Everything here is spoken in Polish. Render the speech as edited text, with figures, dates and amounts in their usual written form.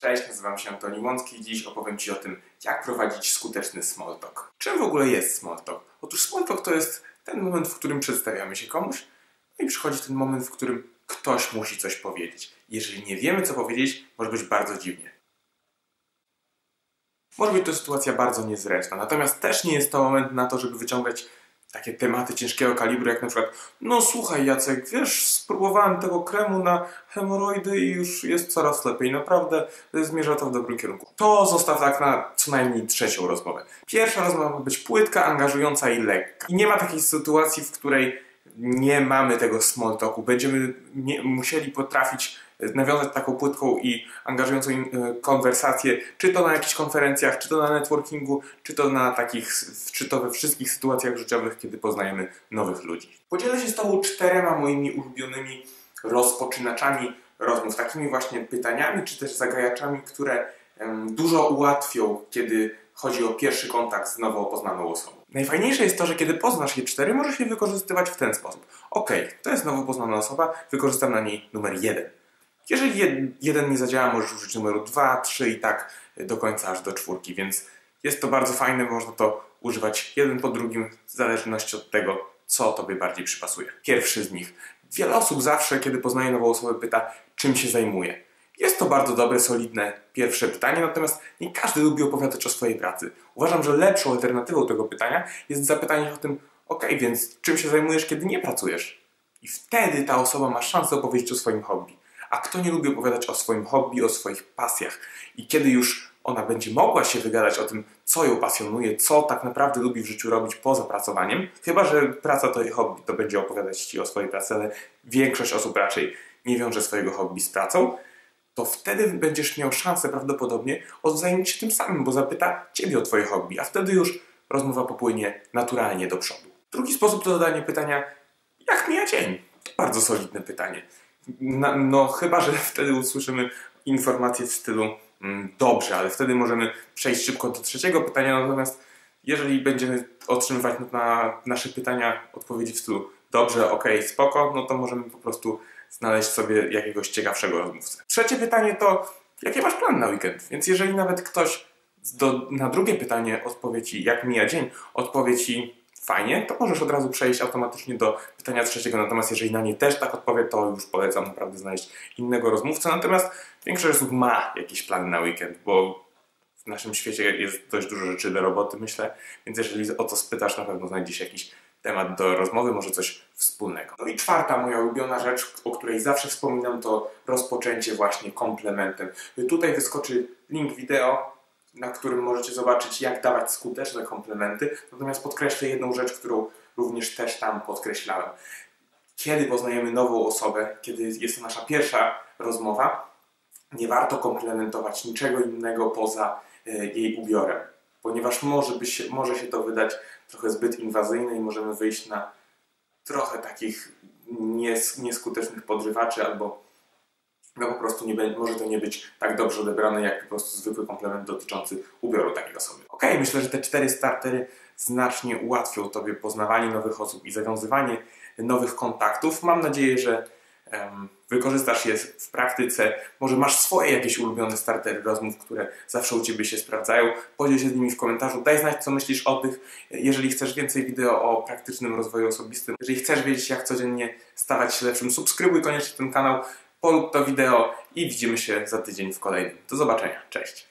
Cześć, nazywam się Antoni Łącki i dziś opowiem Ci o tym, jak prowadzić skuteczny small talk. Czym w ogóle jest small talk? Otóż small talk to jest ten moment, w którym przedstawiamy się komuś, no i przychodzi ten moment, w którym ktoś musi coś powiedzieć. Jeżeli nie wiemy, co powiedzieć, może być bardzo dziwnie. Może być to sytuacja bardzo niezręczna, natomiast też nie jest to moment na to, żeby wyciągać takie tematy ciężkiego kalibru, jak na przykład: no słuchaj Jacek, wiesz, spróbowałem tego kremu na hemoroidy i już jest coraz lepiej, naprawdę zmierza to w dobrym kierunku. To zostaw tak na co najmniej trzecią rozmowę. Pierwsza rozmowa ma być płytka, angażująca i lekka. I nie ma takiej sytuacji, w której nie mamy tego small talku. Będziemy musieli potrafić nawiązać taką płytką i angażującą konwersację, czy to na jakichś konferencjach, czy to na networkingu, czy to we wszystkich sytuacjach życiowych, kiedy poznajemy nowych ludzi. Podzielę się z Tobą czterema moimi ulubionymi rozpoczynaczami rozmów, takimi właśnie pytaniami, czy też zagajaczami, które dużo ułatwią, kiedy chodzi o pierwszy kontakt z nowo poznaną osobą. Najfajniejsze jest to, że kiedy poznasz je cztery, możesz je wykorzystywać w ten sposób. Okej, to jest nowo poznana osoba, wykorzystam na niej numer 1. Jeżeli jeden nie zadziała, możesz użyć numeru 2, 3 i tak do końca aż do 4, więc jest to bardzo fajne, można to używać jeden po drugim w zależności od tego, co Tobie bardziej przypasuje. Pierwszy z nich. Wiele osób zawsze, kiedy poznaje nową osobę, pyta, czym się zajmuje. Jest to bardzo dobre, solidne pierwsze pytanie, natomiast nie każdy lubi opowiadać o swojej pracy. Uważam, że lepszą alternatywą tego pytania jest zapytanie o tym, okej, więc czym się zajmujesz, kiedy nie pracujesz? I wtedy ta osoba ma szansę opowiedzieć o swoim hobby. A kto nie lubi opowiadać o swoim hobby, o swoich pasjach? I kiedy już ona będzie mogła się wygadać o tym, co ją pasjonuje, co tak naprawdę lubi w życiu robić poza pracowaniem, chyba że praca to jej hobby, to będzie opowiadać Ci o swojej pracy, ale większość osób raczej nie wiąże swojego hobby z pracą, to wtedy będziesz miał szansę prawdopodobnie odwzajemnić się tym samym, bo zapyta Ciebie o Twoje hobby, a wtedy już rozmowa popłynie naturalnie do przodu. Drugi sposób to zadanie pytania, jak mija dzień? To bardzo solidne pytanie. No chyba że wtedy usłyszymy informacje w stylu dobrze, ale wtedy możemy przejść szybko do trzeciego pytania, natomiast jeżeli będziemy otrzymywać na nasze pytania odpowiedzi w stylu dobrze, okej, spoko, no to możemy po prostu znaleźć sobie jakiegoś ciekawszego rozmówcę. Trzecie pytanie to, jakie masz plany na weekend? Więc jeżeli nawet ktoś na drugie pytanie odpowie Ci, jak mija dzień, odpowie Ci fajnie, to możesz od razu przejść automatycznie do pytania trzeciego, natomiast jeżeli na nie też tak odpowie, to już polecam naprawdę znaleźć innego rozmówcę, natomiast większość osób ma jakieś plany na weekend, bo w naszym świecie jest dość dużo rzeczy do roboty, myślę, więc jeżeli o to spytasz, na pewno znajdziesz jakiś temat do rozmowy, może coś wspólnego. No i czwarta moja ulubiona rzecz, o której zawsze wspominam, to rozpoczęcie właśnie komplementem. Tutaj wyskoczy link wideo, na którym możecie zobaczyć, jak dawać skuteczne komplementy. Natomiast podkreślę jedną rzecz, którą również też tam podkreślałem. Kiedy poznajemy nową osobę, kiedy jest to nasza pierwsza rozmowa, nie warto komplementować niczego innego poza jej ubiorem, ponieważ może się to wydać trochę zbyt inwazyjne i możemy wyjść na trochę takich nieskutecznych podrywaczy albo no po prostu może to nie być tak dobrze odebrane, jak po prostu zwykły komplement dotyczący ubioru takiej osoby. Okej, myślę, że te cztery startery znacznie ułatwią Tobie poznawanie nowych osób i zawiązywanie nowych kontaktów. Mam nadzieję, że wykorzystasz je w praktyce. Może masz swoje jakieś ulubione startery rozmów, które zawsze u Ciebie się sprawdzają. Podziel się z nimi w komentarzu, daj znać, co myślisz o tych. Jeżeli chcesz więcej wideo o praktycznym rozwoju osobistym, jeżeli chcesz wiedzieć, jak codziennie stawać się lepszym, subskrybuj koniecznie ten kanał. Polub to wideo i widzimy się za tydzień w kolejnym. Do zobaczenia. Cześć!